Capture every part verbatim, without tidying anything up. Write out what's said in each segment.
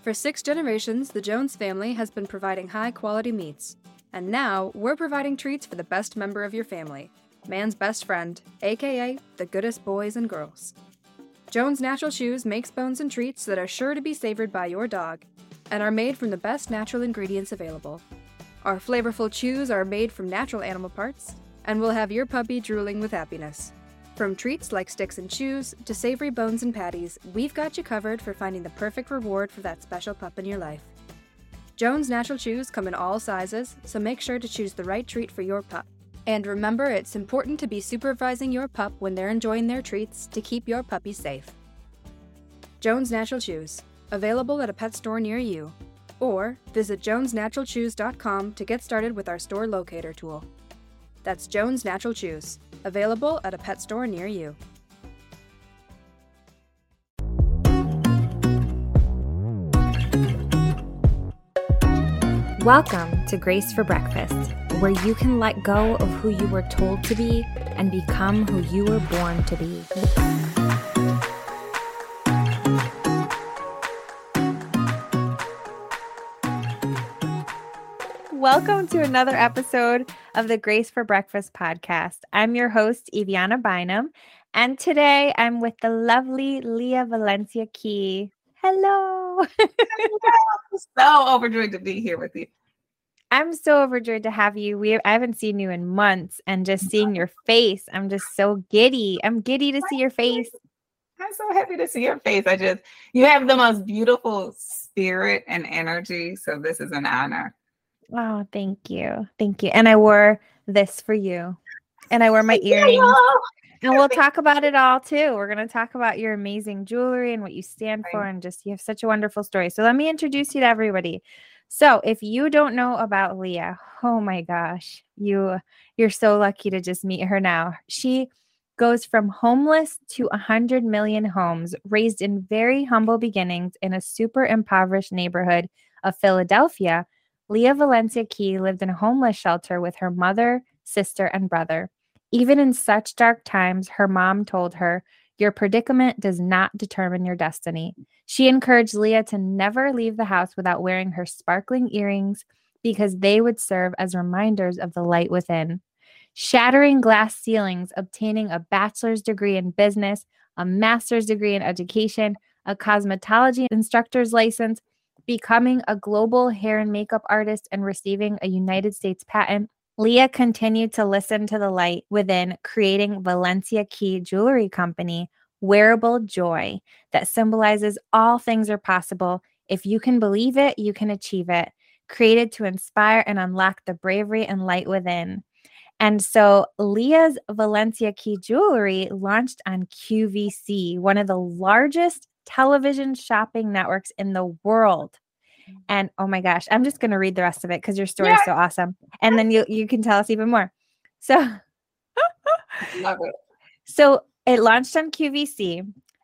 For six generations, the Jones family has been providing high-quality meats. And now, we're providing treats for the best member of your family, man's best friend, a k a the goodest boys and girls. Jones Natural Chews makes bones and treats that are sure to be savored by your dog and are made from the best natural ingredients available. Our flavorful chews are made from natural animal parts and will have your puppy drooling with happiness. From treats like sticks and chews to savory bones and patties, we've got you covered for finding the perfect reward for that special pup in your life. Jones Natural Chews come in all sizes, so make sure to choose the right treat for your pup. And remember, it's important to be supervising your pup when they're enjoying their treats to keep your puppy safe. Jones Natural Chews, available at a pet store near you. Or visit jones natural chews dot com to get started with our store locator tool. That's Jones Natural Chews, available at a pet store near you. Welcome to Grace for Breakfast, where you can let go of who you were told to be and become who you were born to be. Welcome to another episode of the Grace for Breakfast podcast. I'm your host, Iviana Bynum, and today I'm with the lovely Lia Valencia Key. Hello. I'm so overjoyed to be here with you. I'm so overjoyed to have you. We have, I haven't seen you in months, and just seeing your face, I'm just so giddy. I'm giddy to see your face. I'm so happy to see your face. I just, you have the most beautiful spirit and energy. So this is an honor. Oh, thank you. Thank you. And I wore this for you, and I wore my earrings. And we'll talk about it all, too. We're going to talk about your amazing jewelry and what you stand for, and just you have such a wonderful story. So let me introduce you to everybody. So if you don't know about Lia, oh, my gosh, you, you're so lucky to just meet her now. She goes from homeless to one hundred million homes, raised in very humble beginnings in a super impoverished neighborhood of Philadelphia. Lia Valencia Key lived in a homeless shelter with her mother, sister, and brother. Even in such dark times, her mom told her, "Your predicament does not determine your destiny." She encouraged Lia to never leave the house without wearing her sparkling earrings because they would serve as reminders of the light within. Shattering glass ceilings, obtaining a bachelor's degree in business, a master's degree in education, a cosmetology instructor's license, becoming a global hair and makeup artist, and receiving a United States patent, Lia continued to listen to the light within, creating Valencia Key Jewelry Company, wearable joy that symbolizes all things are possible. If you can believe it, you can achieve it. Created to inspire and unlock the bravery and light within. And so Lia's Valencia Key Jewelry launched on Q V C, one of the largest television shopping networks in the world. And oh my gosh, I'm just going to read the rest of it because your story yes. is so awesome. And then you you can tell us even more. So, love it. So it launched on Q V C.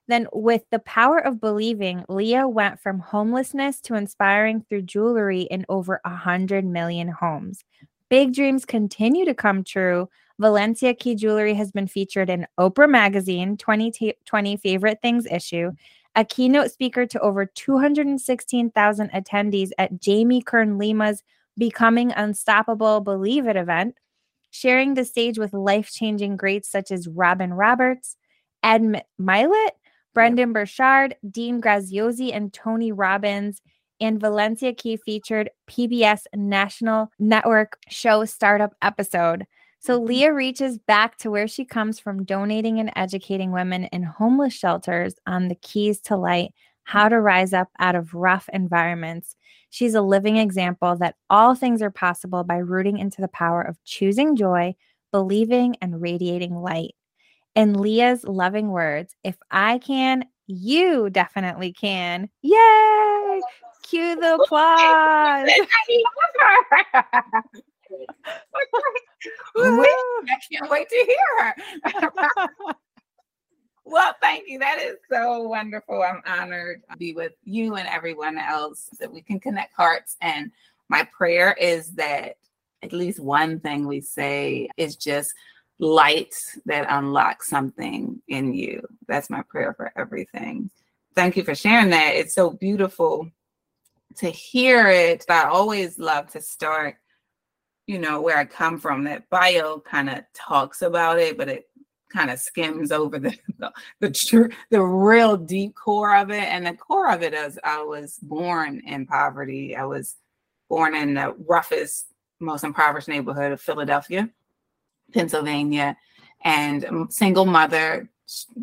Then with the power of believing, Lia went from homelessness to inspiring through jewelry in over one hundred million homes. Big dreams continue to come true. Valencia Key Jewelry has been featured in Oprah Magazine, twenty twenty Favorite Things issue, a keynote speaker to over two hundred sixteen thousand attendees at Jamie Kern Lima's Becoming Unstoppable Believe It event, sharing the stage with life-changing greats such as Robin Roberts, Ed Millett, Brendan Burchard, Dean Graziosi, and Tony Robbins. And Valencia Key featured P B S National Network show startup episode. So Lia reaches back to where she comes from, donating and educating women in homeless shelters on the keys to light, how to rise up out of rough environments. She's a living example that all things are possible by rooting into the power of choosing joy, believing, and radiating light. In Lia's loving words, "If I can, you definitely can." Yay! Cue the applause. Wait, I can't wait to hear her. Well, thank you. That is so wonderful. I'm honored to be with you and everyone else that we can connect hearts. And my prayer is that at least one thing we say is just light that unlocks something in you. That's my prayer for everything. Thank you for sharing that. It's so beautiful to hear it, but I always love to start, you know, where I come from. That bio kind of talks about it, but it kind of skims over the the the, tr- the real deep core of it. And the core of it is I was born in poverty. I was born in the roughest, most impoverished neighborhood of Philadelphia, Pennsylvania, and single mother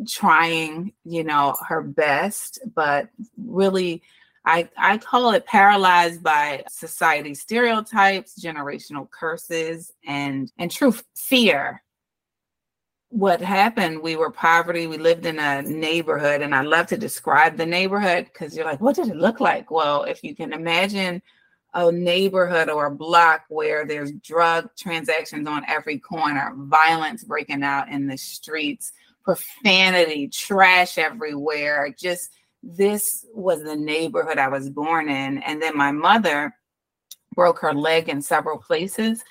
trying, you know, her best, but really, I, I call it paralyzed by society stereotypes, generational curses, and, and true fear. What happened, we were poverty. We lived in a neighborhood, and I love to describe the neighborhood because you're like, what did it look like? Well, if you can imagine a neighborhood or a block where there's drug transactions on every corner, violence breaking out in the streets, profanity, trash everywhere, just this was the neighborhood I was born in. And then my mother broke her leg in several places,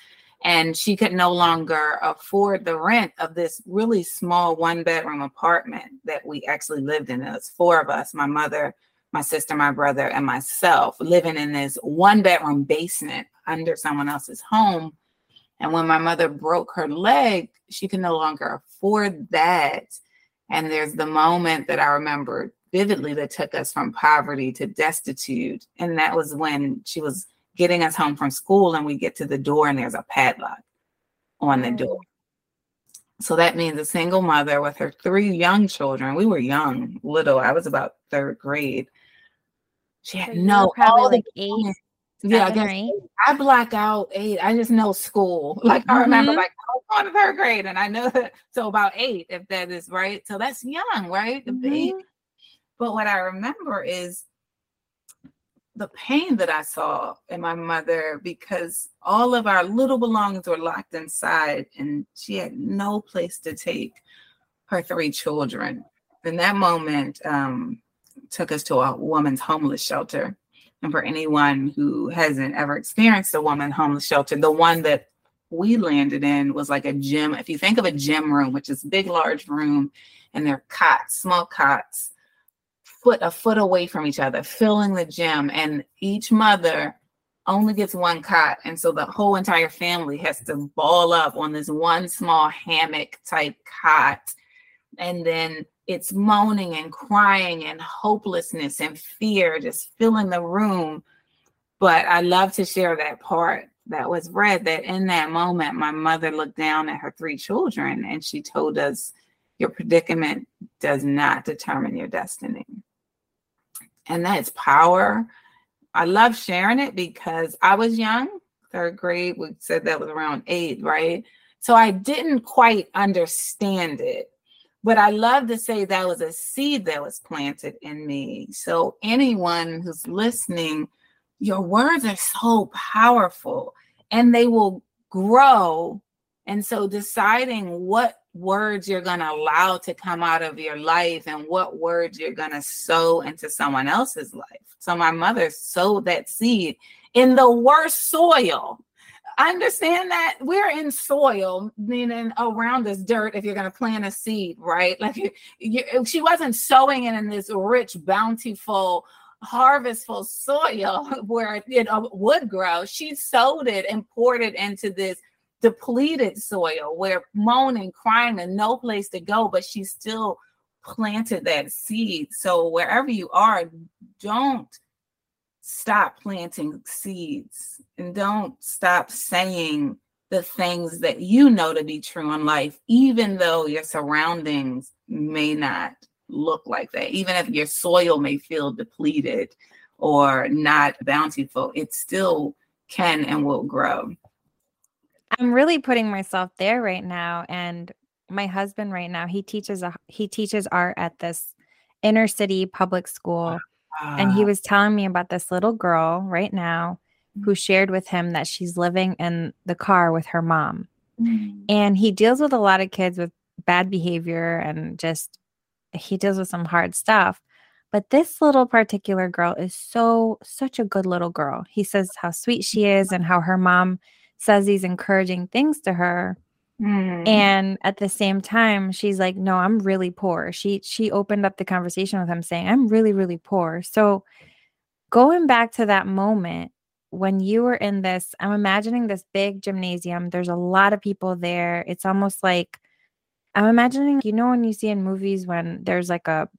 and she could no longer afford the rent of this really small one bedroom apartment that we actually lived in. It was four of us, my mother, my sister, my brother, and myself, living in this one bedroom basement under someone else's home. And when my mother broke her leg, she could no longer afford that. And there's the moment that I remember vividly that took us from poverty to destitute. And that was when she was getting us home from school, and we get to the door and there's a padlock on the door. So that means a single mother with her three young children. We were young, little. I was about third grade. She had so no, probably all like the eight. Yeah, I, guess I black out eight. I just know school. Like I remember, mm-hmm. like I was going to third grade, and I know that. So about eight, if that is right. So that's young, right? The mm-hmm. baby. But what I remember is the pain that I saw in my mother, because all of our little belongings were locked inside, and she had no place to take her three children. And that moment um, took us to a woman's homeless shelter. And for anyone who hasn't ever experienced a woman's homeless shelter, the one that we landed in was like a gym. If you think of a gym room, which is big, large room, and they're cots, small cots, foot a foot away from each other, filling the gym, and each mother only gets one cot, and so the whole entire family has to ball up on this one small hammock type cot, and then it's moaning and crying and hopelessness and fear just filling the room. But I love to share that part that was read, that in that moment my mother looked down at her three children and she told us, your predicament does not determine your destiny. And that's power. I love sharing it because I was young, third grade, we said that was around eight, right? So I didn't quite understand it, but I love to say that was a seed that was planted in me. So anyone who's listening, your words are so powerful and they will grow. And so deciding what words you're going to allow to come out of your life and what words you're going to sow into someone else's life. So my mother sowed that seed in the worst soil. Understand that we're in soil, meaning around this dirt, if you're going to plant a seed, right? Like you, you, she wasn't sowing it in this rich, bountiful, harvestful soil where it would grow. She sowed it and poured it into this depleted soil where moaning, crying, and no place to go, but she still planted that seed. So wherever you are, don't stop planting seeds and don't stop saying the things that you know to be true in life, even though your surroundings may not look like that. Even if your soil may feel depleted or not bountiful, it still can and will grow. I'm really putting myself there right now. And my husband right now, he teaches a, he teaches art at this inner city public school. Uh, and he was telling me about this little girl right now who shared with him that she's living in the car with her mom. Mm-hmm. And he deals with a lot of kids with bad behavior and just he deals with some hard stuff. But this little particular girl is so such a good little girl. He says how sweet she is and how her mom says these encouraging things to her. Mm. And at the same time, she's like, no, I'm really poor. She, she opened up the conversation with him saying, I'm really, really poor. So going back to that moment when you were in this, I'm imagining this big gymnasium. There's a lot of people there. It's almost like, I'm imagining, you know, when you see in movies when there's like a,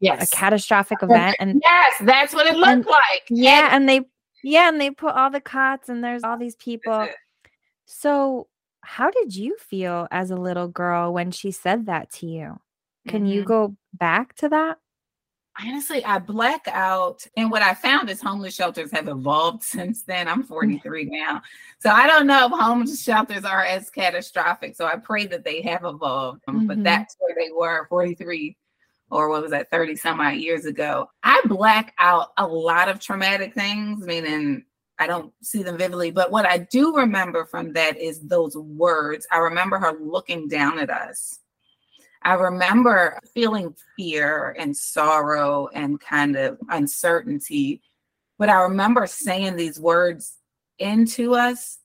yes. a catastrophic event. And yes, that's what it looked and, like. Yeah. And they, yeah. And they put all the cots and there's all these people. So how did you feel as a little girl when she said that to you? Can mm-hmm. you go back to that? Honestly, I black out. And what I found is homeless shelters have evolved since then. I'm forty-three now. So I don't know if homeless shelters are as catastrophic. So I pray that they have evolved. Mm-hmm. But that's where they were forty-three or what was that, thirty some odd years ago. I black out a lot of traumatic things, meaning I don't see them vividly. But what I do remember from that is those words. I remember her looking down at us. I remember feeling fear and sorrow and kind of uncertainty, but I remember saying these words into us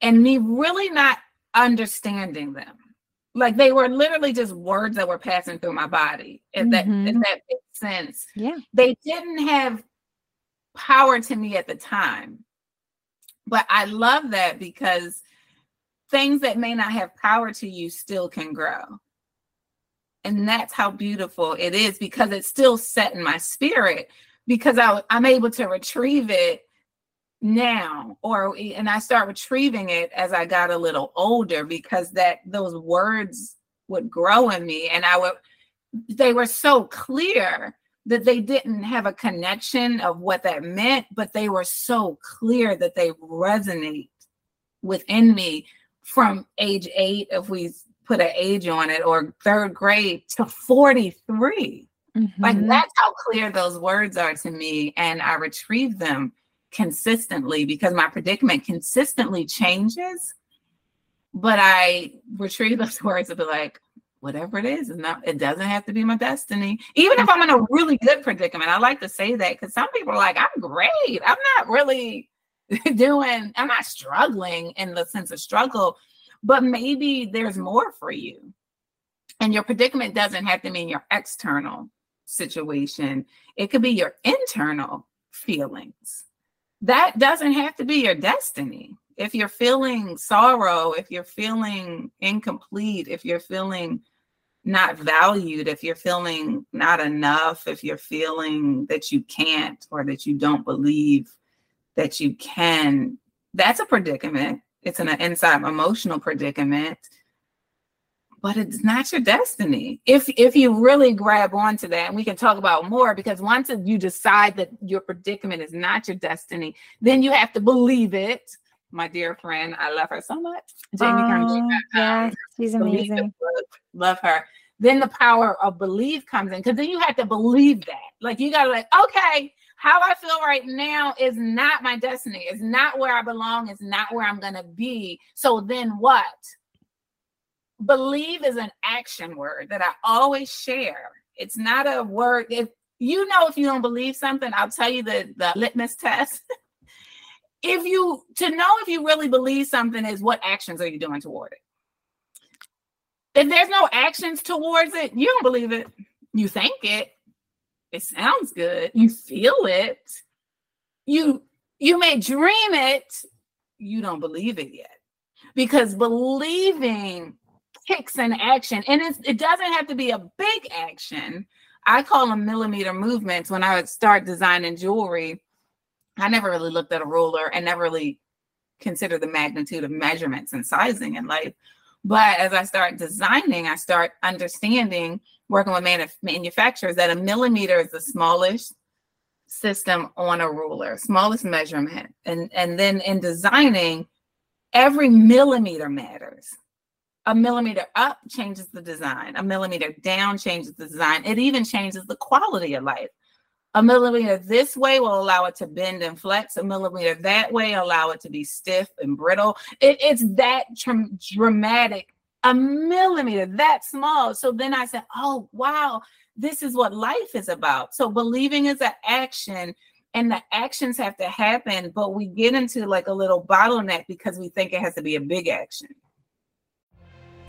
and me really not understanding them. Like they were literally just words that were passing through my body. If mm-hmm. that, if that makes sense. Yeah. They didn't have power to me at the time, but I love that because things that may not have power to you still can grow. And that's how beautiful it is because it's still set in my spirit because I, I'm able to retrieve it now or and I start retrieving it as I got a little older because that those words would grow in me and I would they were so clear that they didn't have a connection of what that meant, but they were so clear that they resonate within me. From age eight, if we put an age on it, or third grade to forty-three. Mm-hmm. Like that's how clear those words are to me. And I retrieve them consistently because my predicament consistently changes. But I retrieve those words and be like, whatever it is, it's not, it doesn't have to be my destiny. Even if I'm in a really good predicament, I like to say that because some people are like, I'm great. I'm not really doing, I'm not struggling in the sense of struggle, but maybe there's more for you. And your predicament doesn't have to mean your external situation. It could be your internal feelings. That doesn't have to be your destiny. If you're feeling sorrow, if you're feeling incomplete, if you're feeling not valued, if you're feeling not enough, if you're feeling that you can't or that you don't believe that you can, that's a predicament. It's an inside emotional predicament, but it's not your destiny. If if you really grab onto that, and we can talk about more, because once you decide that your predicament is not your destiny, then you have to believe it. My dear friend, I love her so much. Jamie Kern Lima. Yeah, she's amazing. Love her. Then the power of belief comes in, because then you have to believe that. Like you gotta like, okay, how I feel right now is not my destiny. It's not where I belong. It's not where I'm going to be. So then what? Believe is an action word that I always share. It's not a word. If you know, if you don't believe something, I'll tell you the, the litmus test. If you, to know if you really believe something is what actions are you doing toward it? If there's no actions towards it, you don't believe it. You think it. It sounds good. You feel it. You you may dream it. You don't believe it yet. Because believing kicks an action. And it's, it doesn't have to be a big action. I call them millimeter movements. When I would start designing jewelry, I never really looked at a ruler and never really considered the magnitude of measurements and sizing in life. But as I start designing, I start understanding, working with manu- manufacturers, that a millimeter is the smallest system on a ruler, smallest measurement. And, and then in designing, every millimeter matters. A millimeter up changes the design. A millimeter down changes the design. It even changes the quality of life. A millimeter this way will allow it to bend and flex. A millimeter that way allow it to be stiff and brittle. It, it's that tr- dramatic. A millimeter that small. So then I said, oh, wow, this is what life is about. So believing is an action and the actions have to happen, but we get into like a little bottleneck because we think it has to be a big action.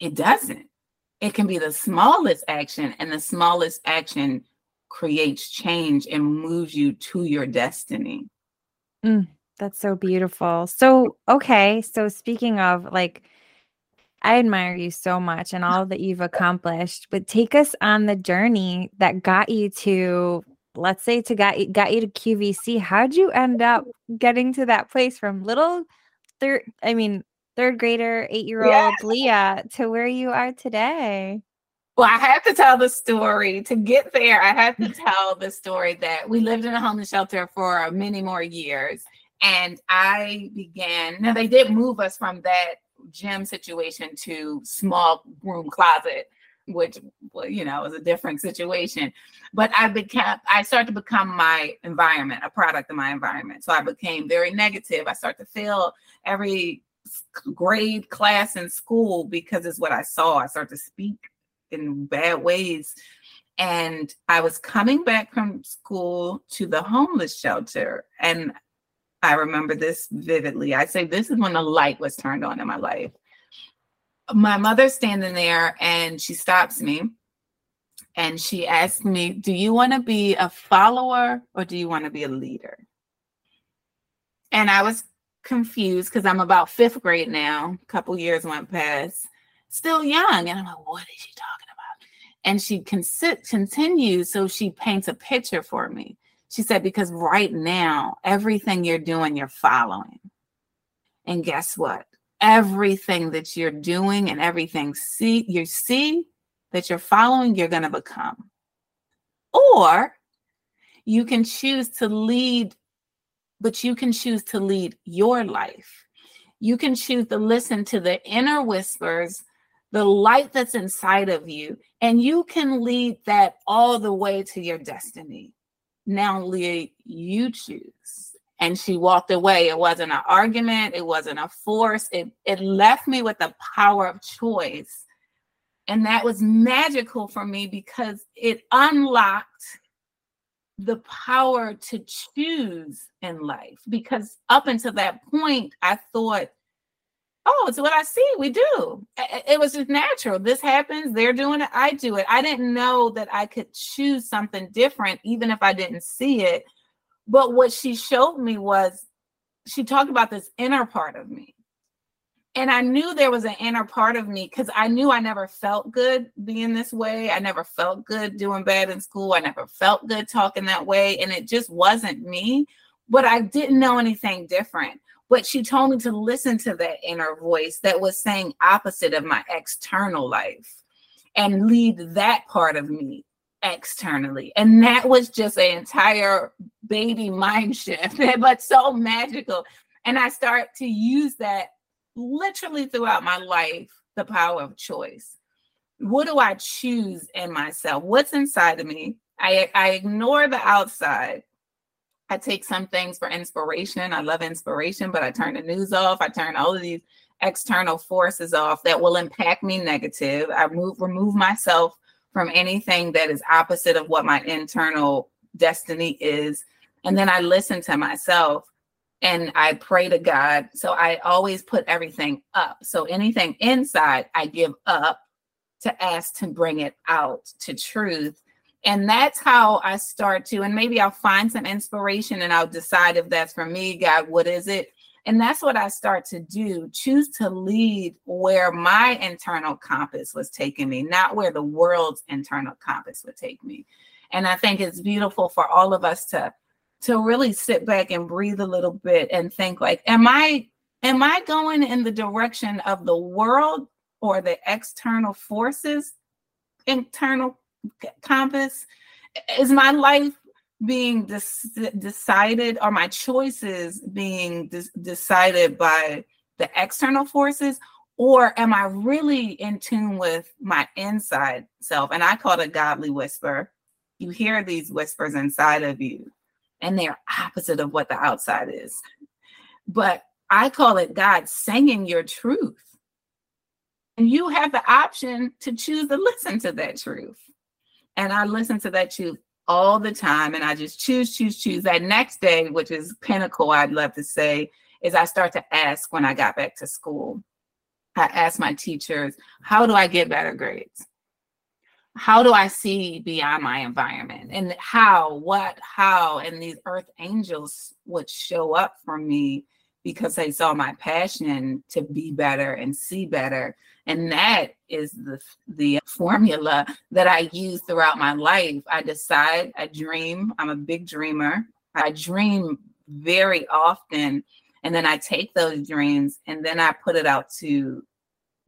It doesn't. It can be the smallest action, and the smallest action creates change and moves you to your destiny. Mm, that's so beautiful. So, okay. So speaking of, like, I admire you so much and all that you've accomplished, but take us on the journey that got you to, let's say, to got you, got you to Q V C. How'd you end up getting to that place from little third, I mean, third grader, eight-year-old yeah. Lia to where you are today? Well, I have to tell the story to get there. I have to tell the story that we lived in a homeless shelter for many more years. And I began, now they did move us from that gym situation to small room closet, which, well, you know, is a different situation. But I became, I started to become my environment, a product of my environment. So I became very negative. I started to feel every grade, class in school, because it's what I saw. I started to speak in bad ways. And I was coming back from school to the homeless shelter. And I remember this vividly. I say this is when the light was turned on in my life. My mother's standing there and she stops me. And she asked me, do you want to be a follower or do you want to be a leader? And I was confused because I'm about fifth grade now. A couple years went past. Still young. And I'm like, what is she talking about? And she cons- continues. So she paints a picture for me. She said, because right now, everything you're doing, you're following. And guess what? Everything that you're doing and everything see you see that you're following, you're going to become. Or you can choose to lead, but you can choose to lead your life. You can choose to listen to the inner whispers, the light that's inside of you, and you can lead that all the way to your destiny. Now, Lia, you choose. And she walked away. It wasn't an argument. It wasn't a force. It, it left me with the power of choice. And that was magical for me because it unlocked the power to choose in life. Because up until that point, I thought, oh, it's what I see. We do. It was just natural. This happens. They're doing it. I do it. I didn't know that I could choose something different, even if I didn't see it. But what she showed me was she talked about this inner part of me. And I knew there was an inner part of me because I knew I never felt good being this way. I never felt good doing bad in school. I never felt good talking that way. And it just wasn't me. But I didn't know anything different. But she told me to listen to that inner voice that was saying opposite of my external life and lead that part of me externally. And that was just an entire baby mind shift, but so magical. And I start to use that literally throughout my life, the power of choice. What do I choose in myself? What's inside of me? I, I ignore the outside. I take some things for inspiration. I love inspiration, but I turn the news off. I turn all of these external forces off that will impact me negative. I move, remove myself from anything that is opposite of what my internal destiny is. And then I listen to myself and I pray to God. So I always put everything up. So anything inside, I give up to ask to bring it out to truth. And that's how I start to, and maybe I'll find some inspiration and I'll decide if that's for me, God, what is it? And that's what I start to do, choose to lead where my internal compass was taking me, not where the world's internal compass would take me. And I think it's beautiful for all of us to, to really sit back and breathe a little bit and think like, am I, am I going in the direction of the world or the external forces, internal compass? Is my life being de- decided, or my choices being de- decided by the external forces, or am I really in tune with my inside self? And I call it a godly whisper. you hear these whispers inside of you, and they're opposite of what the outside is. But I call it God singing your truth. And you have the option to choose to listen to that truth. And I listen to that truth all the time. And I just choose, choose, choose. That next day, which is pinnacle, I'd love to say, is I start to ask when I got back to school. I asked my teachers, how do I get better grades? How do I see beyond my environment? And how, what, how? And these earth angels would show up for me because they saw my passion to be better and see better. And that is the, the formula that I use throughout my life. I decide, I dream. I'm a big dreamer. I dream very often. And then I take those dreams and then I put it out to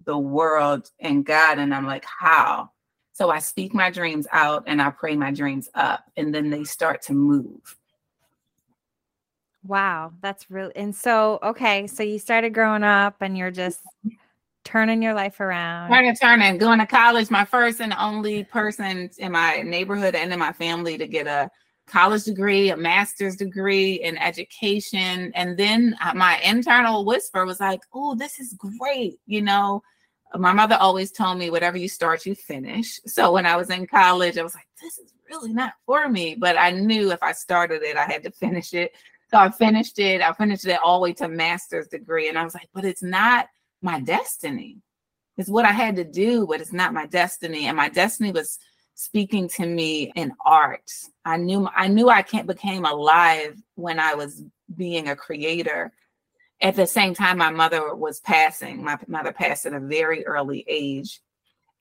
the world and God. And I'm like, how? So I speak my dreams out and I pray my dreams up. And then they start to move. Wow. That's really. And so, okay. So you started growing up and you're just turning your life around. Turning, turning, going to college. My first and only person in my neighborhood and in my family to get a college degree, a master's degree in education. And then my internal whisper was like, oh, this is great. You know, my mother always told me whatever you start, you finish. So when I was in college, I was like, this is really not for me. But I knew if I started it, I had to finish it. So I finished it. I finished it all the way to a master's degree. And I was like, but it's not my destiny. It's what I had to do, but it's not my destiny. And my destiny was speaking to me in art. I knew I knew I can't became alive when I was being a creator. At the same time, my mother was passing. My mother passed at a very early age.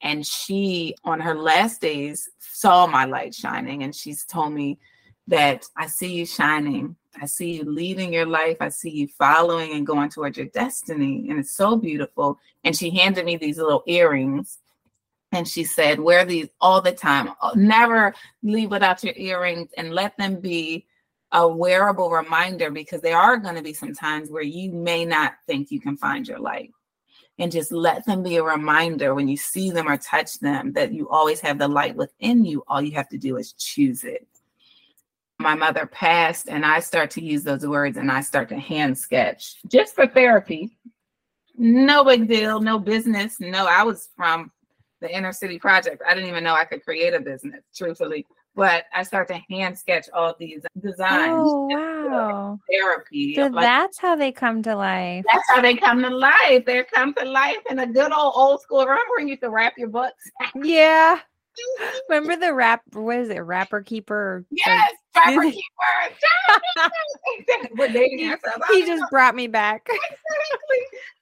And she, on her last days, saw my light shining. And she's told me that I see you shining. I see you leading your life. I see you following and going towards your destiny. And it's so beautiful. And she handed me these little earrings. And she said, wear these all the time. Never leave without your earrings and let them be a wearable reminder, because there are going to be some times where you may not think you can find your light. And just let them be a reminder when you see them or touch them that you always have the light within you. All you have to do is choose it. My mother passed, and I start to use those words, and I start to hand sketch just for therapy. No big deal, no business. No, I was from the inner city project. I didn't even know I could create a business, truthfully. But I start to hand sketch all these designs. Oh, wow. Therapy. So like, that's how they come to life. That's how they come to life. They come to life in a good old old school. Remember when you used to wrap your books? Yeah. Remember the rap, what is it, rapper keeper? Yes, like, rapper keeper. We're dating ourselves. He just know. brought me back. Exactly.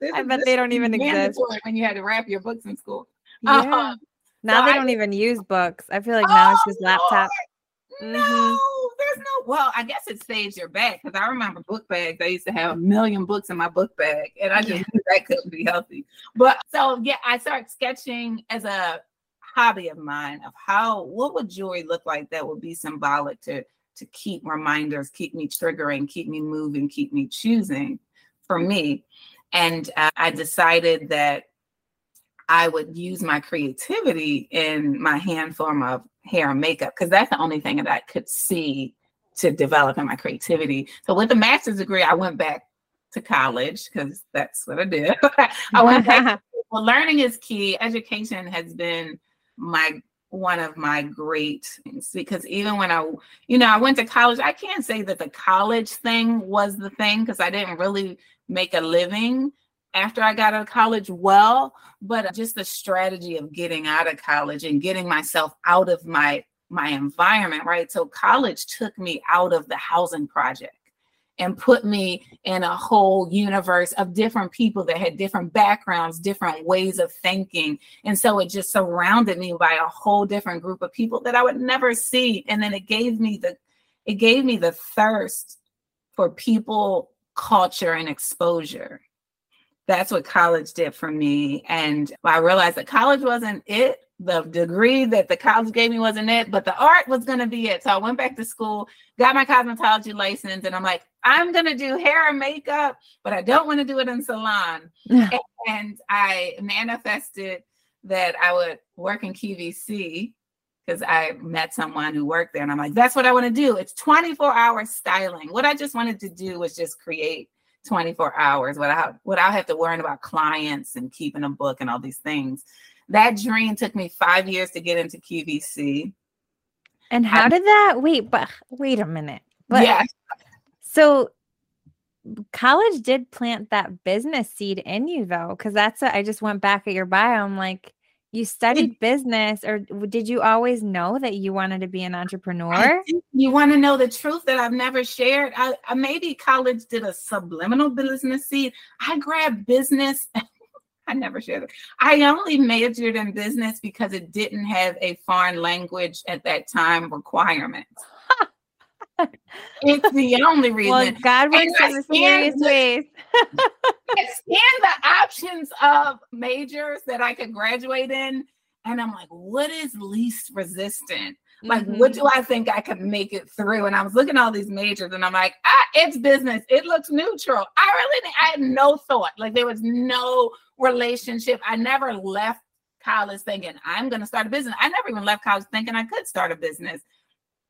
This I is, bet they don't even exist. When you had to wrap your books in school. Yeah. Uh-huh. Now so they I, don't even use books. I feel like now oh, it's just laptop. Mm-hmm. No, there's no, well, I guess it saves your bag. Because I remember book bags. I used to have a million books in my book bag. And I just knew that couldn't be healthy. But so, yeah, I started sketching as a hobby of mine of how, what would jewelry look like that would be symbolic to to keep reminders, keep me triggering, keep me moving, keep me choosing for me. And uh, I decided that I would use my creativity in my hand form of hair and makeup, because that's the only thing that I could see to develop in my creativity. So with the master's degree, I went back to college because that's what I did. I went back. Well, learning is key. Education has been my one of my great things, because even when I, you know, I went to college, I can't say that the college thing was the thing, because I didn't really make a living after I got out of college well, but just the strategy of getting out of college and getting myself out of my, my environment, right? So college took me out of the housing project and put me in a whole universe of different people that had different backgrounds, different ways of thinking. And so it just surrounded me by a whole different group of people that I would never see. And then it gave me the, it gave me the thirst for people, culture, and exposure. That's what college did for me. And I realized that college wasn't it. The degree that the college gave me wasn't it, but the art was going to be it. So I went back to school, got my cosmetology license, and I'm like, I'm going to do hair and makeup, but I don't want to do it in salon. and, and I manifested that I would work in Q V C because I met someone who worked there and I'm like, that's what I want to do. It's twenty-four hour styling. What I just wanted to do was just create twenty-four hours without, without having to worry about clients and keeping a book and all these things. That dream took me five years to get into Q V C. And how I, did that? Wait, but wait a minute. But, yeah. So college did plant that business seed in you, though, because that's what I just went back at your bio. I'm like, you studied business, or did you always know that you wanted to be an entrepreneur? You want to know the truth that I've never shared? I, I maybe college did a subliminal business seed. I grabbed business. I never shared it. I only majored in business because it didn't have a foreign language at that time requirement. It's the only reason. Well, God works in mysterious ways. I scanned the options of majors that I could graduate in, and I'm like, what is least resistant? Like, mm-hmm. what do I think I could make it through? And I was looking at all these majors, and I'm like, ah, it's business. It looks neutral. I really, I had no thought. Like, there was no relationship. I never left college thinking, I'm going to start a business. I never even left college thinking I could start a business.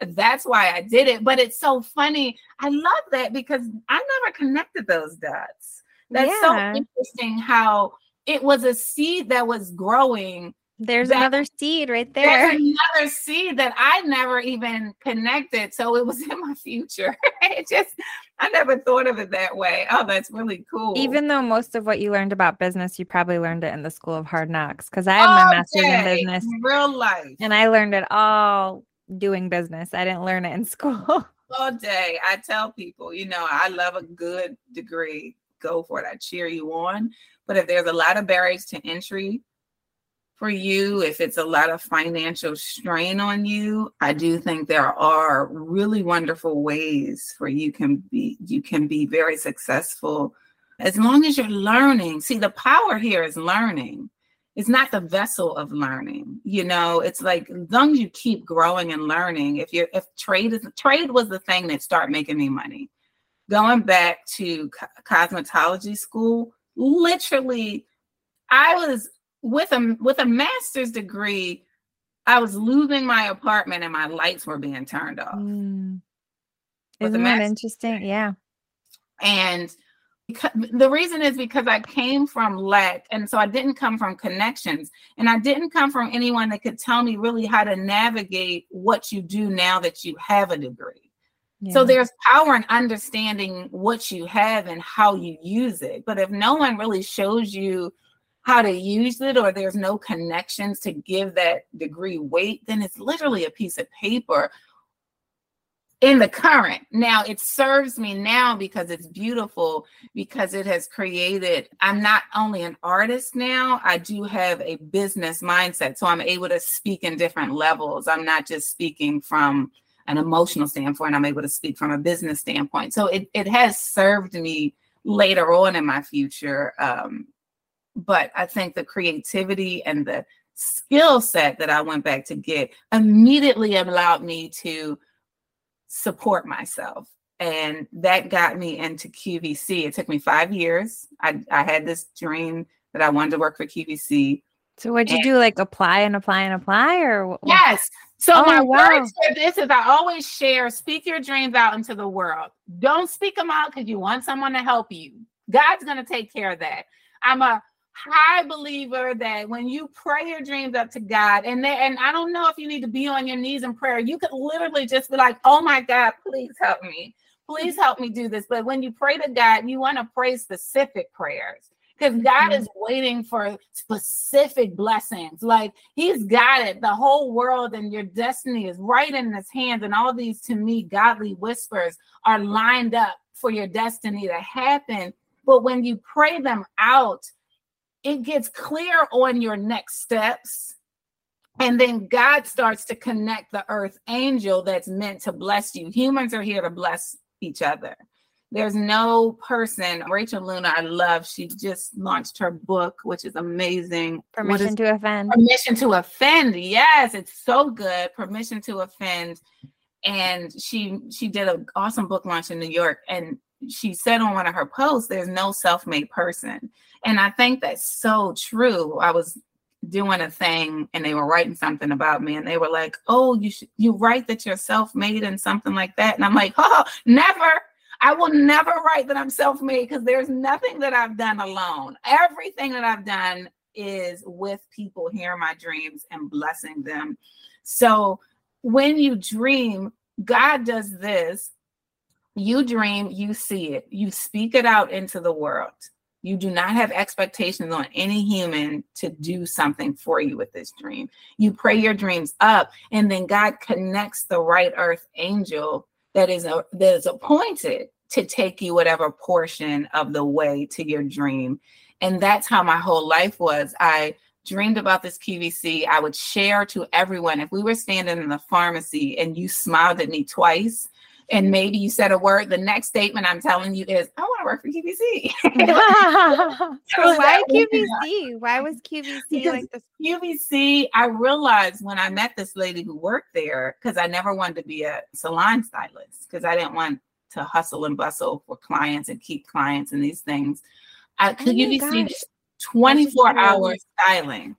That's why I did it. But it's so funny. I love that because I never connected those dots. That's yeah. so interesting how it was a seed that was growing. There's that, another seed right there. There's another seed that I never even connected. So it was in my future. It just, I never thought of it that way. Oh, that's really cool. Even though most of what you learned about business, you probably learned it in the School of Hard Knocks. Because I had all my master's day, in business. In real life. And I learned it all doing business. I didn't learn it in school. All day. I tell people, you know, I love a good degree. Go for it. I cheer you on. But if there's a lot of barriers to entry for you, if it's a lot of financial strain on you, I do think there are really wonderful ways where you can be, you can be very successful as long as you're learning. See, the power here is learning. It's not the vessel of learning. You know, it's like, as long as you keep growing and learning, if you're, if trade is, trade was the thing that started making me money. Going back to co- cosmetology school, literally, I was with a, with a master's degree, I was losing my apartment and my lights were being turned off. Mm. Isn't that interesting? Degree. Yeah. And because, the reason is because I came from lack. And so I didn't come from connections, and I didn't come from anyone that could tell me really how to navigate what you do now that you have a degree. Yeah. So there's power in understanding what you have and how you use it. But if no one really shows you how to use it, or there's no connections to give that degree weight, then it's literally a piece of paper. In the current, now it serves me now because it's beautiful, because it has created, I'm not only an artist now, I do have a business mindset. So I'm able to speak in different levels. I'm not just speaking from an emotional standpoint, I'm able to speak from a business standpoint. So it, it has served me later on in my future. Um, but I think the creativity and the skill set that I went back to get immediately allowed me to support myself. And that got me into Q V C. It took me five years. I, I had this dream that I wanted to work for Q V C. So what'd you and, do? Like apply and apply and apply or? What? Yes. So oh, my wow. words for this is I always share, speak your dreams out into the world. Don't speak them out because you want someone to help you. God's going to take care of that. I'm a high believer that when you pray your dreams up to God, and they, and I don't know if you need to be on your knees in prayer, you could literally just be like, oh my God, please help me. Please help me do this. But when you pray to God, you want to pray specific prayers because God mm-hmm. is waiting for specific blessings. Like he's got it, the whole world and your destiny is right in his hands. And all these, to me, godly whispers are lined up for your destiny to happen. But when you pray them out, it gets clear on your next steps. And then God starts to connect the earth angel that's meant to bless you. Humans are here to bless each other. There's no person. Rachel Luna, I love, she just launched her book, which is amazing. Permission is, to Offend. Permission to Offend. Yes, it's so good. Permission to Offend. And she she did an awesome book launch in New York. And she said on one of her posts, there's no self-made person. And I think that's so true. I was doing a thing and they were writing something about me, and they were like, oh, you should, you write that you're self-made and something like that. And I'm like, oh, never. I will never write that I'm self-made, because there's nothing that I've done alone. Everything that I've done is with people hearing my dreams and blessing them. So when you dream, God does this. You dream, you see it, you speak it out into the world. You do not have expectations on any human to do something for you with this dream. You pray your dreams up, and then God connects the right earth angel that is a, that is appointed to take you whatever portion of the way to your dream. And that's how my whole life was. I dreamed about this Q V C. I would share to everyone. If we were standing in the pharmacy and you smiled at me twice, and maybe you said a word, the next statement I'm telling you is, I want to work for Q V C. Wow. So why Q V C? Why was Q V C because like this? Q V C, I realized when I met this lady who worked there, because I never wanted to be a salon stylist, because I didn't want to hustle and bustle for clients and keep clients and these things. I could oh Q V C twenty-four hour styling.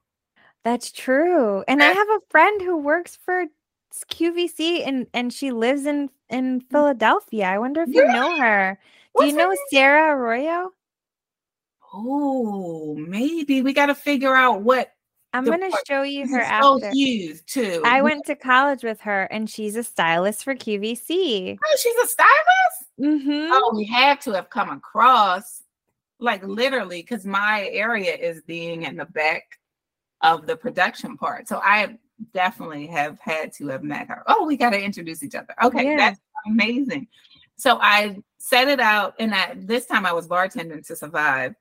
That's true. And That's- I have a friend who works for Q V C, and and she lives in in Philadelphia. I wonder if really? you know her. Do What's you know Sierra Arroyo? Oh, maybe we got to figure out what. I'm going to show you her after. Too. I went to college with her, and she's a stylist for Q V C. Oh, she's a stylist? Mm-hmm. Oh, we have to have come across, like literally, because my area is being in the back of the production part. So I definitely have had to have met her. Oh, we got to introduce each other. Okay, yeah. That's amazing. So I set it out, and I, this time I was bartending to survive,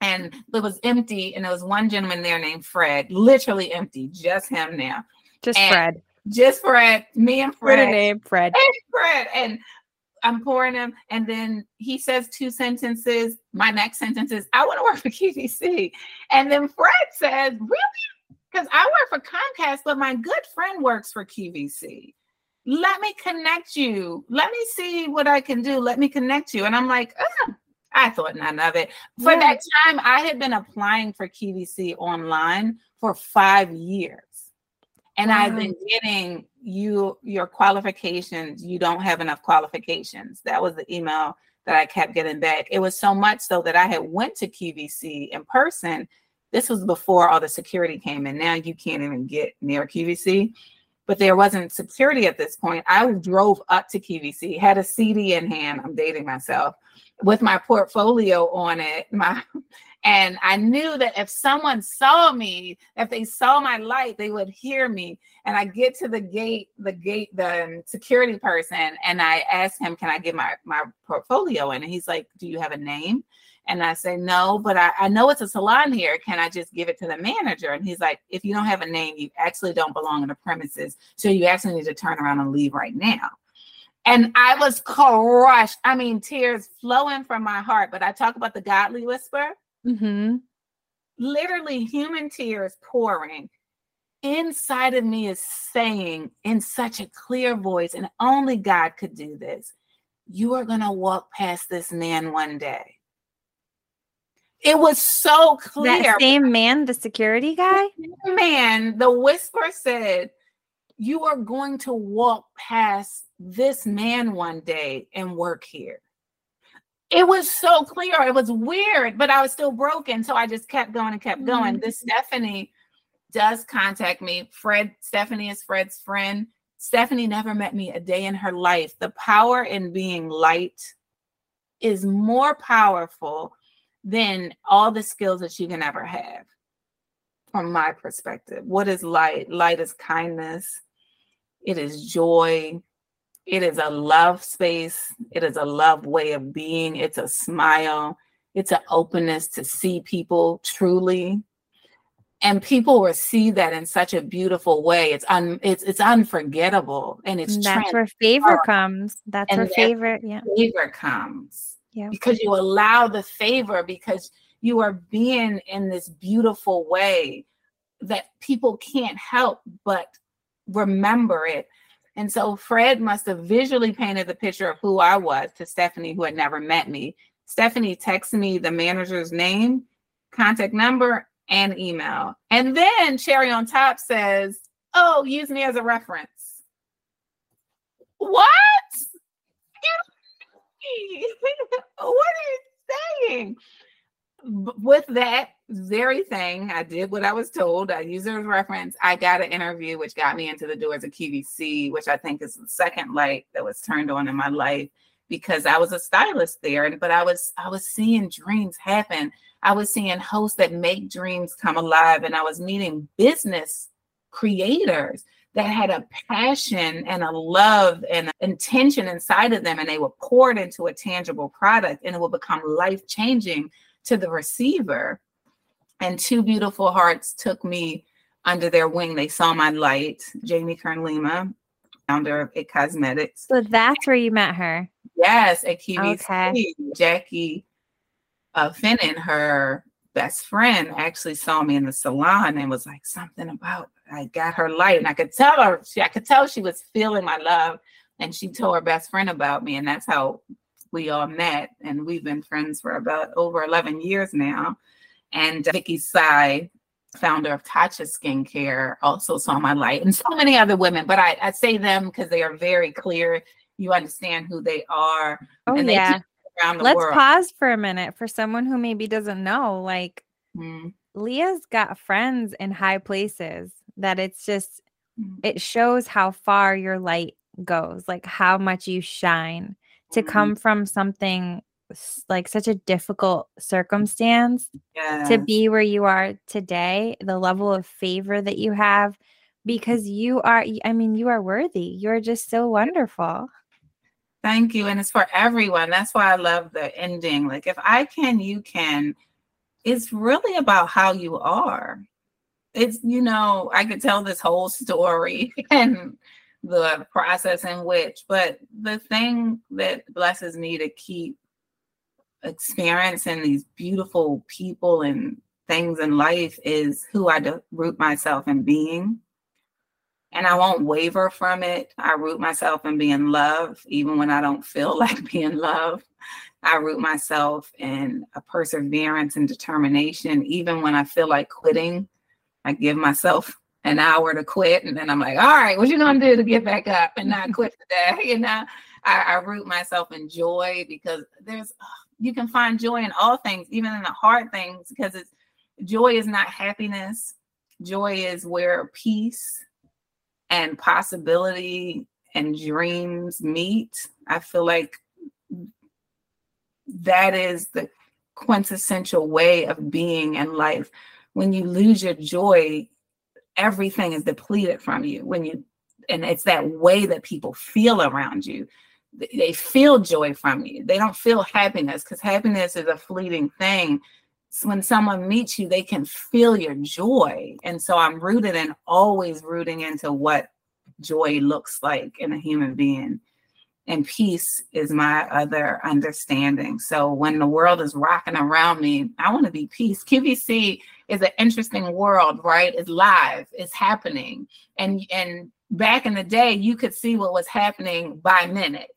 and it was empty, and there was one gentleman there named Fred, literally empty, just him now. Just and Fred. Just Fred, me and Fred. What a name, Fred. And Fred, and I'm pouring him, and then he says two sentences. My next sentence is, I want to work for Q V C. And then Fred says, really? Because I work for Comcast, but my good friend works for Q V C. Let me connect you. Let me see what I can do. Let me connect you. And I'm like, oh, I thought none of it. For yeah. that time, I had been applying for Q V C online for five years. And wow. I've been getting you your qualifications. You don't have enough qualifications. That was the email that I kept getting back. It was so much so that I had went to Q V C in person. This was before all the security came in. Now you can't even get near Q V C, but there wasn't security at this point. I drove up to Q V C, had a C D in hand. I'm dating myself, with my portfolio on it. My, and I knew that if someone saw me, if they saw my light, they would hear me. And I get to the gate, the gate, the security person, and I ask him, can I get my, my portfolio in? And he's like, do you have a name? And I say, no, but I, I know it's a salon here. Can I just give it to the manager? And he's like, if you don't have a name, you actually don't belong on the premises. So you actually need to turn around and leave right now. And I was crushed. I mean, tears flowing from my heart. But I talk about the godly whisper. Mm-hmm. Literally human tears pouring. Inside of me is saying in such a clear voice, and only God could do this, you are going to walk past this man one day. It was so clear. That same man, the security guy? The man, the whisper said, you are going to walk past this man one day and work here. It was so clear. It was weird, but I was still broken. So I just kept going and kept going. Mm-hmm. This Stephanie does contact me. Fred, Stephanie is Fred's friend. Stephanie never met me a day in her life. The power in being light is more powerful then all the skills that you can ever have. From my perspective, what is light? Light is kindness. It is joy. It is a love space. It is a love way of being. It's a smile. It's an openness to see people truly. And people will see that in such a beautiful way. It's un, it's it's unforgettable. And it's and that's where favor comes. That's and where that's favor, yeah. Favor comes. Yeah. Because you allow the favor, because you are being in this beautiful way that people can't help but remember it. And so Fred must have visually painted the picture of who I was to Stephanie, who had never met me. Stephanie texts me the manager's name, contact number, and email. And then cherry on top says, oh, use me as a reference. What? What are you saying? With that very thing, I did what I was told. I used it as reference. I got an interview, which got me into the doors of Q V C, which I think is the second light that was turned on in my life, because I was a stylist there. But I was I was seeing dreams happen. I was seeing hosts that make dreams come alive. And I was meeting business creators that had a passion and a love and intention inside of them, and they were poured into a tangible product, and it will become life-changing to the receiver. And two beautiful hearts took me under their wing. They saw my light. Jamie Kern Lima, founder of It Cosmetics. So that's where you met her. Yes, at Q V C. Okay. Jackie uh, Finnan, her best friend, actually saw me in the salon and was like, something about, I got her light. And I could tell her, she, I could tell she was feeling my love. And she told her best friend about me. And that's how we all met. And we've been friends for about over eleven years now. And uh, Vicky Sai, founder of Tatcha Skincare, also saw my light, and so many other women. But I, I say them because they are very clear. You understand who they are. Oh, and they yeah. Around the Let's world. Pause for a minute for someone who maybe doesn't know. Like, mm. Lia's got friends in high places that it's just, mm. it shows how far your light goes, like how much you shine. To come from something like such a difficult circumstance yes. to be where you are today, the level of favor that you have, because you are, I mean, you are worthy. You're just so wonderful. Thank you. And it's for everyone. That's why I love the ending. Like, if I can, you can. It's really about how you are. It's, you know, I could tell this whole story and the process in which, but the thing that blesses me to keep experiencing these beautiful people and things in life is who I de- root myself in being. And I won't waver from it. I root myself in being loved, even when I don't feel like being loved. I root myself in a perseverance and determination, even when I feel like quitting. I give myself an hour to quit. And then I'm like, all right, what you gonna do to get back up and not quit today? And I, I, I root myself in joy, because there's, you can find joy in all things, even in the hard things, because it's, joy is not happiness. Joy is where peace and possibility and dreams meet. I feel like that is the quintessential way of being in life. When you lose your joy, everything is depleted from you when you, and it's that way that people feel around you. They feel joy from you. They don't feel happiness, because happiness is a fleeting thing. So when someone meets you, they can feel your joy. And so I'm rooted in always rooting into what joy looks like in a human being. And peace is my other understanding. So when the world is rocking around me, I want to be peace. Q V C is an interesting world, right? It's live, it's happening. And and back in the day, you could see what was happening by minute.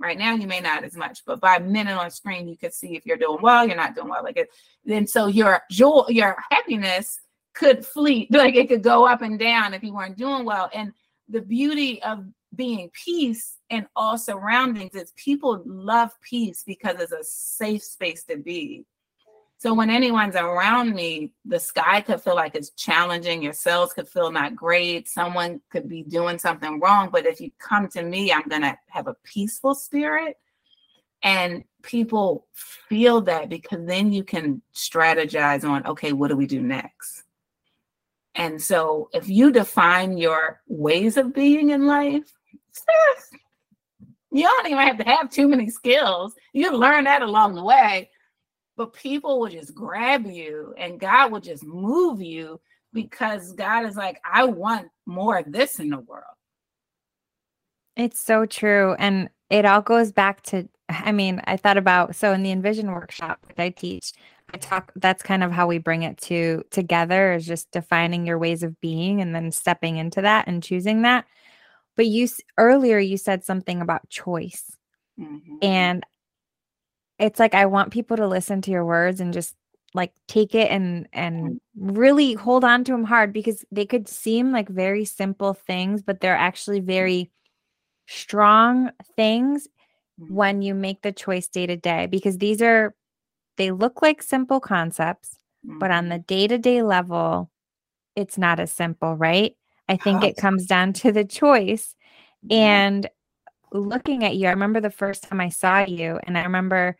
Right now, you may not as much, but by minute on screen, you could see if you're doing well, you're not doing well. Like it, then so your joy, your happiness could fleet, like it could go up and down if you weren't doing well. And the beauty of being peace and all surroundings is people love peace because it's a safe space to be. So when anyone's around me, the sky could feel like it's challenging. Your cells could feel not great. Someone could be doing something wrong. But if you come to me, I'm going to have a peaceful spirit. And people feel that, because then you can strategize on, okay, what do we do next? And so if you define your ways of being in life, you don't even have to have too many skills. You learn that along the way, but people will just grab you and God will just move you, because God is like, I want more of this in the world. It's so true. And it all goes back to, I mean, I thought about, so in the Envision workshop that I teach, I talk, that's kind of how we bring it to together, is just defining your ways of being and then stepping into that and choosing that. But you earlier, you said something about choice. Mm-hmm. And it's like, I want people to listen to your words and just like take it and and really hold on to them hard, because they could seem like very simple things, but they're actually very strong things when you make the choice day to day, because these are, they look like simple concepts, but on the day-to-day level, it's not as simple, right? I think it comes down to the choice and looking at you. I remember the first time I saw you, and I remember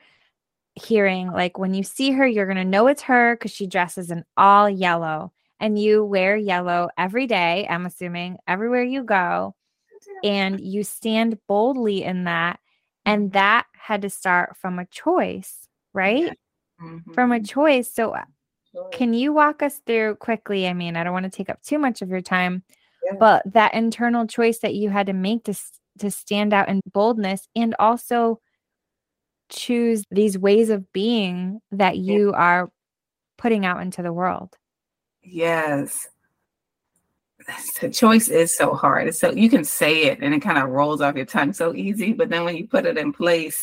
hearing, like, when you see her, you're going to know it's her because she dresses in all yellow, and you wear yellow every day, I'm assuming, everywhere you go, and you stand boldly in that. And that had to start from a choice, right? Mm-hmm. From a choice. So can you walk us through quickly? I mean, I don't want to take up too much of your time, yeah. but that internal choice that you had to make to, to stand out in boldness, and also choose these ways of being that you yeah. are putting out into the world. Yes. The choice is so hard. It's so, you can say it and it kind of rolls off your tongue so easy, but then when you put it in place,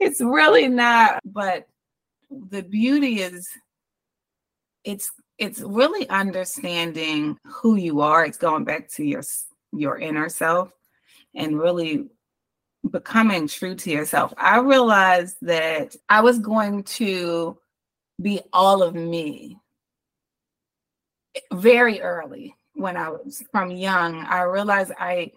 it's really not. But the beauty is, it's it's really understanding who you are. It's going back to your your inner self and really becoming true to yourself. I realized that I was going to be all of me very early. When I was from young, I realized I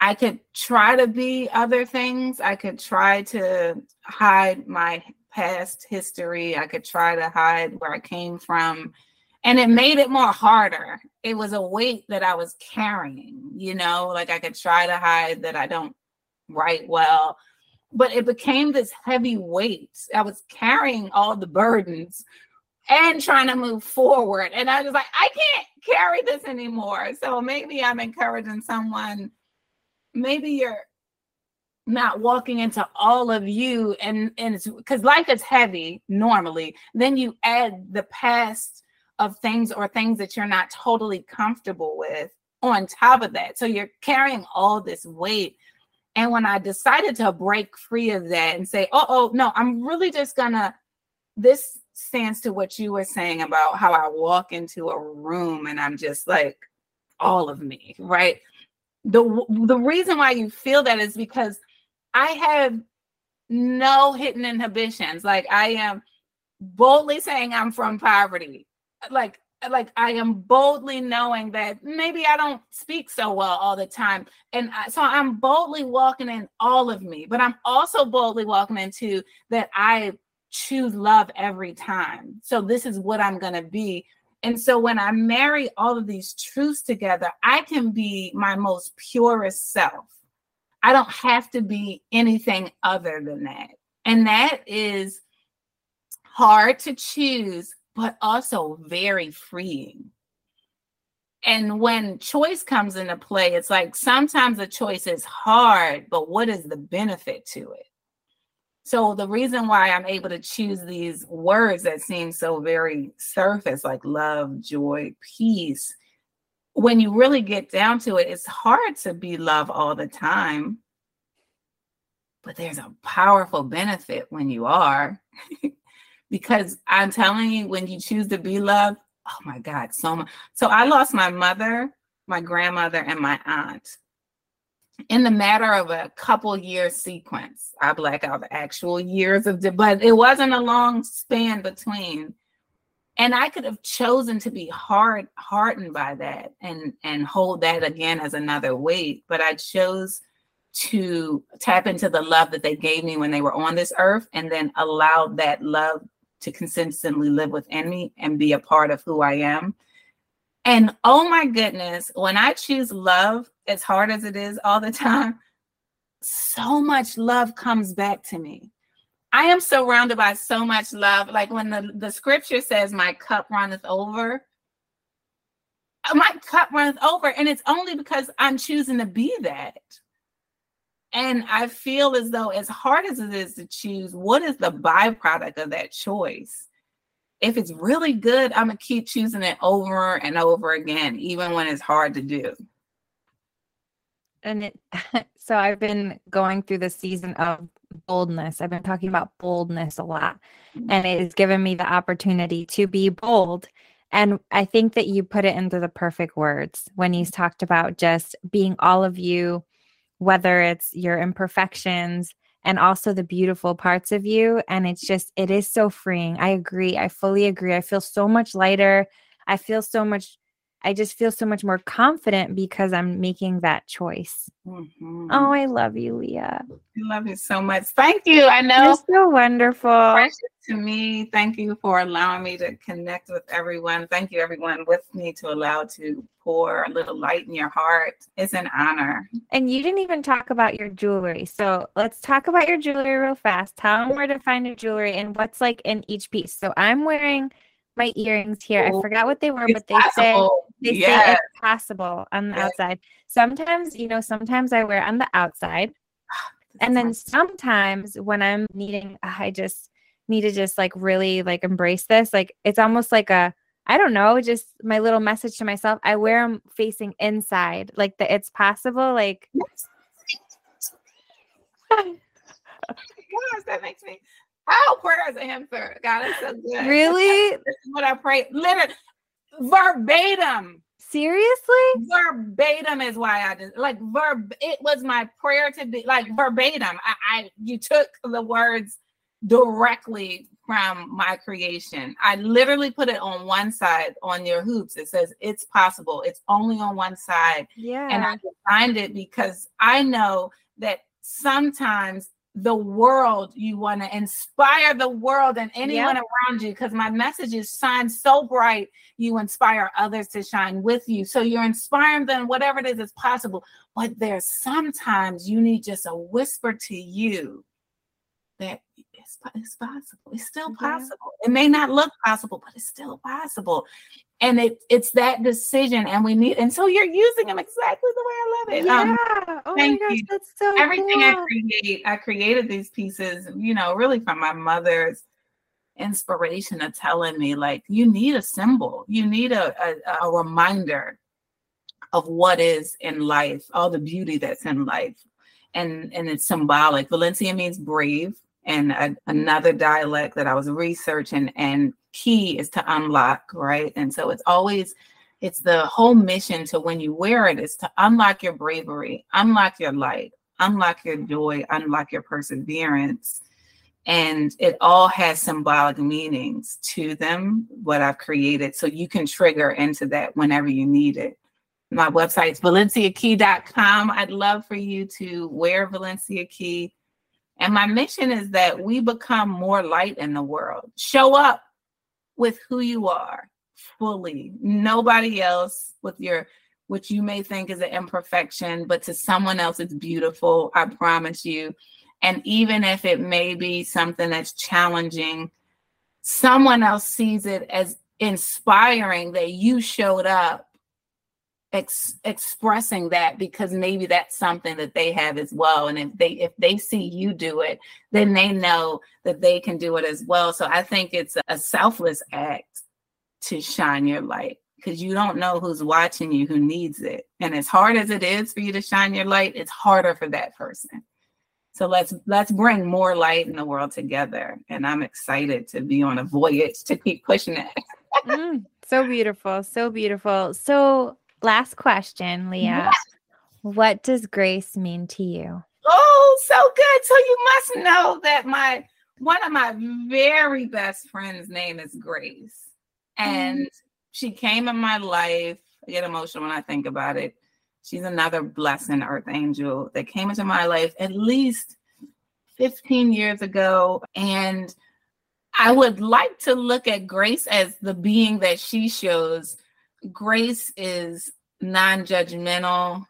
I could try to be other things. I could try to hide my past history. I could try to hide where I came from. And it made it more harder. It was a weight that I was carrying, you know, like I could try to hide that I don't write well. But it became this heavy weight. I was carrying all the burdens and trying to move forward. And I was like, I can't carry this anymore. So maybe I'm encouraging someone, maybe you're not walking into all of you. And, and it's because life is heavy normally. Then you add the past of things or things that you're not totally comfortable with on top of that. So you're carrying all this weight. And when I decided to break free of that and say, oh, oh no, I'm really just gonna, this stands to what you were saying about how I walk into a room and I'm just like all of me, right? The the reason why you feel that is because I have no hidden inhibitions. Like I am boldly saying I'm from poverty. Like, like I am boldly knowing that maybe I don't speak so well all the time. And I, so I'm boldly walking in all of me, but I'm also boldly walking into that I choose love every time. So this is what I'm going to be. And so when I marry all of these truths together, I can be my most purest self. I don't have to be anything other than that. And that is hard to choose, but also very freeing. And when choice comes into play, it's like sometimes the choice is hard, but what is the benefit to it? So the reason why I'm able to choose these words that seem so very surface, like love, joy, peace, when you really get down to it, it's hard to be love all the time, but there's a powerful benefit when you are, because I'm telling you, when you choose to be love, oh my God, so much. So I lost my mother, my grandmother, and my aunt. In the matter of a couple year sequence, I black out the actual years of, but it wasn't a long span between. And I could have chosen to be hard, hardened by that and, and hold that again as another weight. But I chose to tap into the love that they gave me when they were on this earth, and then allow that love to consistently live within me and be a part of who I am. And oh my goodness, when I choose love, as hard as it is all the time, so much love comes back to me. I am surrounded by so much love. Like when the, the scripture says, my cup runneth over, my cup runneth over. And it's only because I'm choosing to be that. And I feel as though, as hard as it is to choose, what is the byproduct of that choice? If it's really good, I'm going to keep choosing it over and over again, even when it's hard to do. And it, so I've been going through the season of boldness. I've been talking about boldness a lot, and it has given me the opportunity to be bold. And I think that you put it into the perfect words when you talked about just being all of you, whether it's your imperfections and also the beautiful parts of you. And it's just, it is so freeing. I agree. I fully agree. I feel so much lighter. I feel so much, I just feel so much more confident because I'm making that choice. Mm-hmm. Oh, I love you, Lia. I love you so much. Thank you. I know. You're so wonderful. Precious to me. Thank you for allowing me to connect with everyone. Thank you, everyone with me, to allow to pour a little light in your heart. It's an honor. And you didn't even talk about your jewelry. So let's talk about your jewelry real fast. Tell them where to find your jewelry and what's like in each piece. So I'm wearing my earrings here. I forgot what they were, but they say they say it's possible on the outside. Sometimes, you know, sometimes I wear on the outside. And then sometimes when I'm needing, I just need to just like really like embrace this. Like it's almost like a, I don't know, just my little message to myself. I wear them facing inside, like the it's possible, like. Oh my gosh, that makes me. Oh, prayers answered. God, it's so good. Really? This is what I pray. Literally, verbatim. Seriously? Verbatim is why I did. Like, verb. It was my prayer to be, like, verbatim. I, I, you took the words directly from my creation. I literally put it on one side on your hoops. It says, it's possible. It's only on one side. Yeah. And I designed it because I know that sometimes the world, you want to inspire the world and anyone yep. around you, because my messages shine so bright, you inspire others to shine with you. So you're inspiring them, whatever it is, is possible. But there's sometimes you need just a whisper to you that it's, it's possible. It's still possible. Yeah. It may not look possible, but it's still possible. And it it's that decision, and we need, and so you're using them exactly the way I love it. Yeah. Um, oh my gosh, you. That's so everything cool. I create, I created these pieces, you know, really from my mother's inspiration of telling me, like, you need a symbol, you need a a, a reminder of what is in life, all the beauty that's in life, and and it's symbolic. Valencia means brave, and a, another dialect that I was researching and. Key is to unlock, right? And so it's always, it's the whole mission to when you wear it is to unlock your bravery, unlock your light, unlock your joy, unlock your perseverance. And it all has symbolic meanings to them, what I've created. So you can trigger into that whenever you need it. My website is valencia key dot com. I'd love for you to wear Valencia Key. And my mission is that we become more light in the world. Show up with who you are fully, nobody else with your, what you may think is an imperfection, but to someone else, it's beautiful. I promise you. And even if it may be something that's challenging, someone else sees it as inspiring that you showed up ex- expressing that, because maybe that's something that they have as well. And if they, if they see you do it, then they know that they can do it as well. So I think it's a selfless act to shine your light, because you don't know who's watching you, who needs it. And as hard as it is for you to shine your light, it's harder for that person. So let's, let's bring more light in the world together. And I'm excited to be on a voyage to keep pushing it. mm, so beautiful. So beautiful. So last question, Lia. Yes. What does grace mean to you? Oh, so good. So you must know that my one of my very best friends' name is Grace. And mm. she came in my life. I get emotional when I think about it. She's another blessing earth angel that came into my life at least fifteen years ago. And I would like to look at Grace as the being that she shows. Grace is non-judgmental.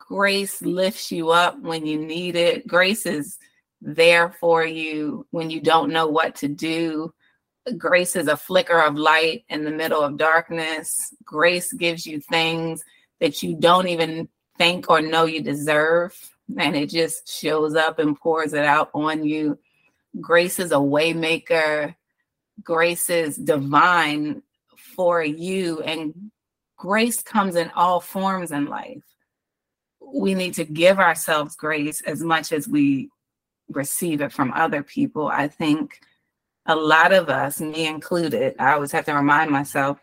Grace lifts you up when you need it. Grace is there for you when you don't know what to do. Grace is a flicker of light in the middle of darkness. Grace gives you things that you don't even think or know you deserve, and it just shows up and pours it out on you. Grace is a way maker. Grace is divine for you, and grace comes in all forms in life. We need to give ourselves grace as much as we receive it from other people. I think a lot of us, me included, I always have to remind myself,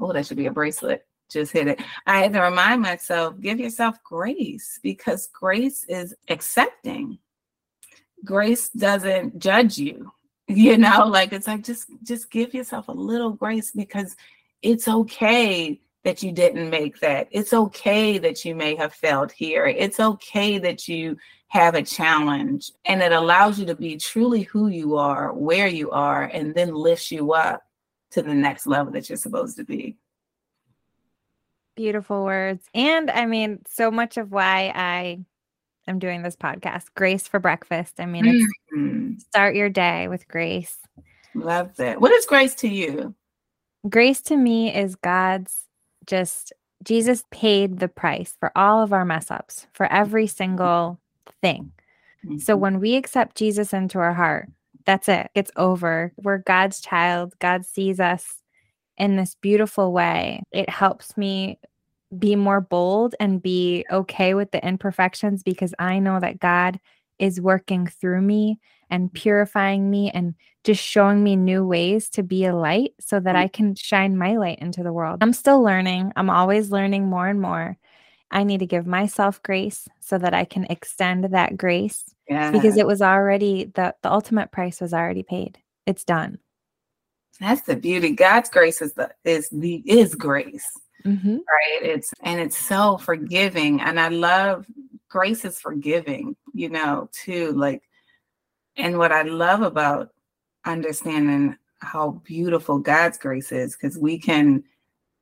oh, that should be a bracelet. Just hit it. I had to remind myself, give yourself grace, because grace is accepting. Grace doesn't judge you. You know, like, it's like, just, just give yourself a little grace, because it's okay that you didn't make that. It's okay that you may have failed here. It's okay that you have a challenge, and it allows you to be truly who you are, where you are, and then lifts you up to the next level that you're supposed to be. Beautiful words. And I mean, so much of why I am doing this podcast, Grace for Breakfast. I mean, it's mm-hmm. start your day with grace. Love that. What is grace to you? Grace to me is God's just, Jesus paid the price for all of our mess ups, for every single thing. Mm-hmm. So when we accept Jesus into our heart, that's it. It's over. We're God's child. God sees us in this beautiful way. It helps me be more bold and be okay with the imperfections, because I know that God is working through me and purifying me and just showing me new ways to be a light so that I can shine my light into the world. I'm still learning. I'm always learning more and more. I need to give myself grace so that I can extend that grace, yeah. because it was already, the, the ultimate price was already paid. It's done. That's the beauty. God's grace is the, is the, is grace, mm-hmm. right? It's, and it's so forgiving. And I love, grace is forgiving, you know, too, like, and what I love about understanding how beautiful God's grace is, because we can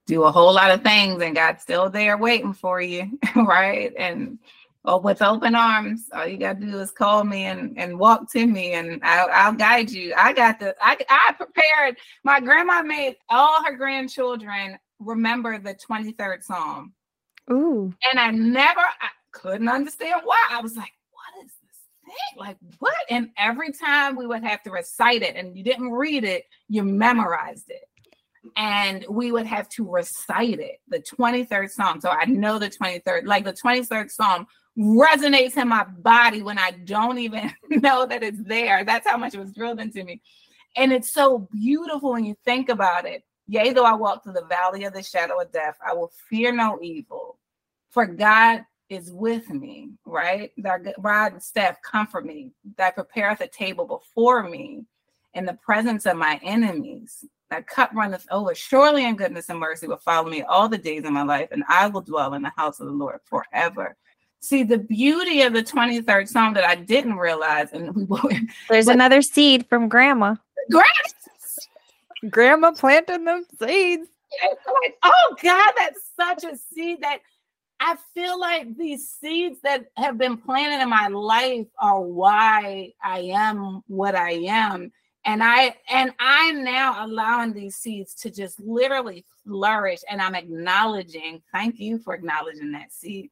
do a whole lot of things and God's still there waiting for you, right? And well, with open arms, all you got to do is call me and, and walk to me, and I'll, I'll guide you. I got the, I, I prepared, my grandma made all her grandchildren remember the twenty-third Psalm. Ooh. And I never, I couldn't understand why. I was like, what is this thing? Like, what? And every time we would have to recite it, and you didn't read it, you memorized it. And we would have to recite it, the twenty-third Psalm. So I know the twenty-third, like the twenty-third Psalm resonates in my body when I don't even know that it's there. That's how much it was drilled into me. And it's so beautiful when you think about it. Yea, though I walk through the valley of the shadow of death, I will fear no evil, for God is with me, right? Thy rod and staff comfort me. Thou preparest a table before me in the presence of my enemies. Thy cup runneth over. Surely in goodness and mercy will follow me all the days of my life, and I will dwell in the house of the Lord forever. See, the beauty of the twenty-third Psalm that I didn't realize. And we will, there's but, another seed from Grandma. Grace! Grandma planting them seeds. Like, oh God, that's such a seed that I feel like these seeds that have been planted in my life are why I am what I am. And I and I'm now allowing these seeds to just literally flourish. And I'm acknowledging, thank you for acknowledging that seed,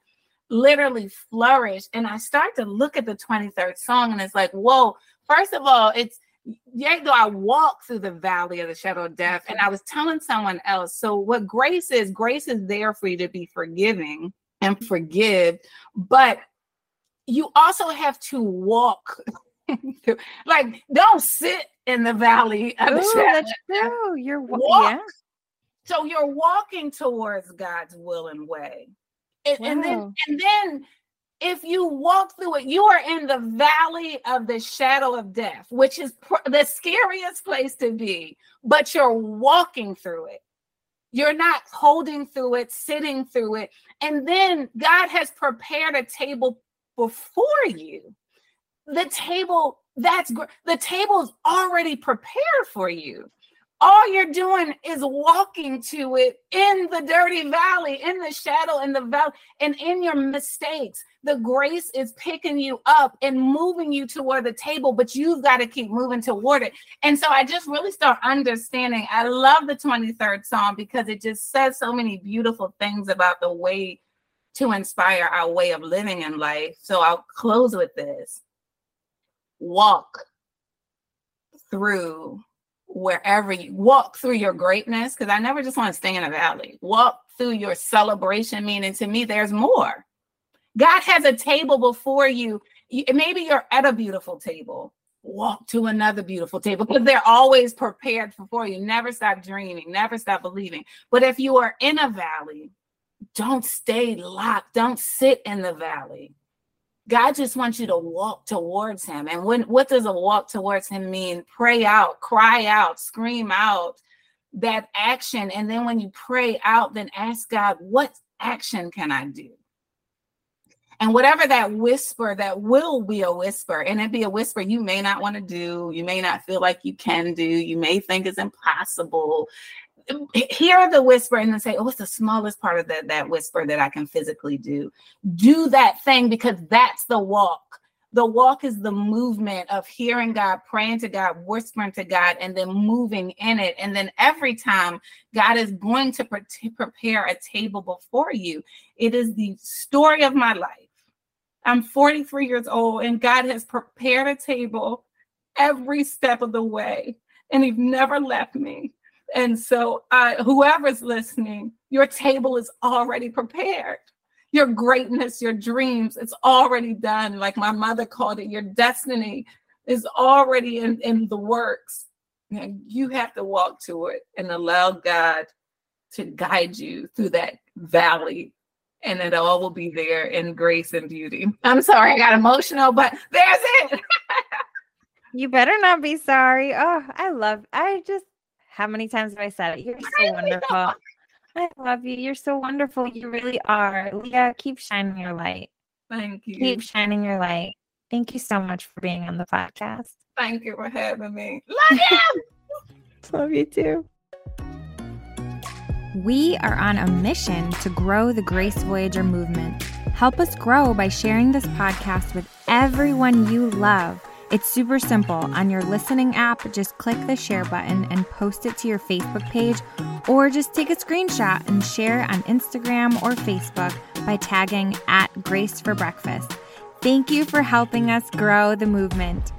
literally flourish. And I start to look at the twenty-third Psalm, and it's like, whoa, first of all, it's, yea, though I walk through the valley of the shadow of death. And I was telling someone else, so what grace is, grace is there for you to be forgiving and forgive, but you also have to walk. Like, don't sit in the valley of the Ooh, shadow. That's true. You're wa- walk. Yeah. So you're walking towards God's will and way. And, wow. and then and then if you walk through it, you are in the valley of the shadow of death, which is pr- the scariest place to be, but you're walking through it. You're not holding through it, sitting through it. And then God has prepared a table before you. The table, that's the table's already prepared for you. All you're doing is walking to it in the dirty valley, in the shadow, in the valley, and in your mistakes. The grace is picking you up and moving you toward the table, but you've got to keep moving toward it. And so I just really start understanding. I love the twenty-third Psalm because it just says so many beautiful things about the way to inspire our way of living in life. So I'll close with this. Walk through wherever you walk through your greatness, because I never just want to stay in a valley. Walk through your celebration, meaning to me, there's more. God has a table before you Maybe you're at a beautiful table. Walk to another beautiful table, because they're always prepared for you. Never stop dreaming, never stop believing. But if you are in a valley, don't stay locked. Don't sit in the valley. God just wants you to walk towards him. And when, what does a walk towards him mean? Pray out, cry out, scream out that action. And then when you pray out, then ask God, what action can I do? And whatever that whisper, that will be a whisper, and it be a whisper you may not want to do, you may not feel like you can do, you may think is impossible. Hear the whisper and then say, oh, it's the smallest part of that, that whisper that I can physically do. Do that thing, because that's the walk. The walk is the movement of hearing God, praying to God, whispering to God, and then moving in it. And then every time God is going to pre- prepare a table before you. It is the story of my life. I'm forty-three years old, and God has prepared a table every step of the way, and he's never left me. And so uh, whoever's listening, your table is already prepared. Your greatness, your dreams, it's already done. Like my mother called it, your destiny is already in, in the works. And you have to walk to it and allow God to guide you through that valley. And it all will be there in grace and beauty. I'm sorry, I got emotional, but there's it. You better not be sorry. Oh, I love, I just, how many times have I said it? You're so wonderful. I love you. You're so wonderful. You really are. Lia, keep shining your light. Thank you. Keep shining your light. Thank you so much for being on the podcast. Thank you for having me. Love you. Love you too. We are on a mission to grow the Grace Voyager movement. Help us grow by sharing this podcast with everyone you love. It's super simple. On your listening app, just click the share button and post it to your Facebook page, or just take a screenshot and share on Instagram or Facebook by tagging at Grace for Breakfast. Thank you for helping us grow the movement.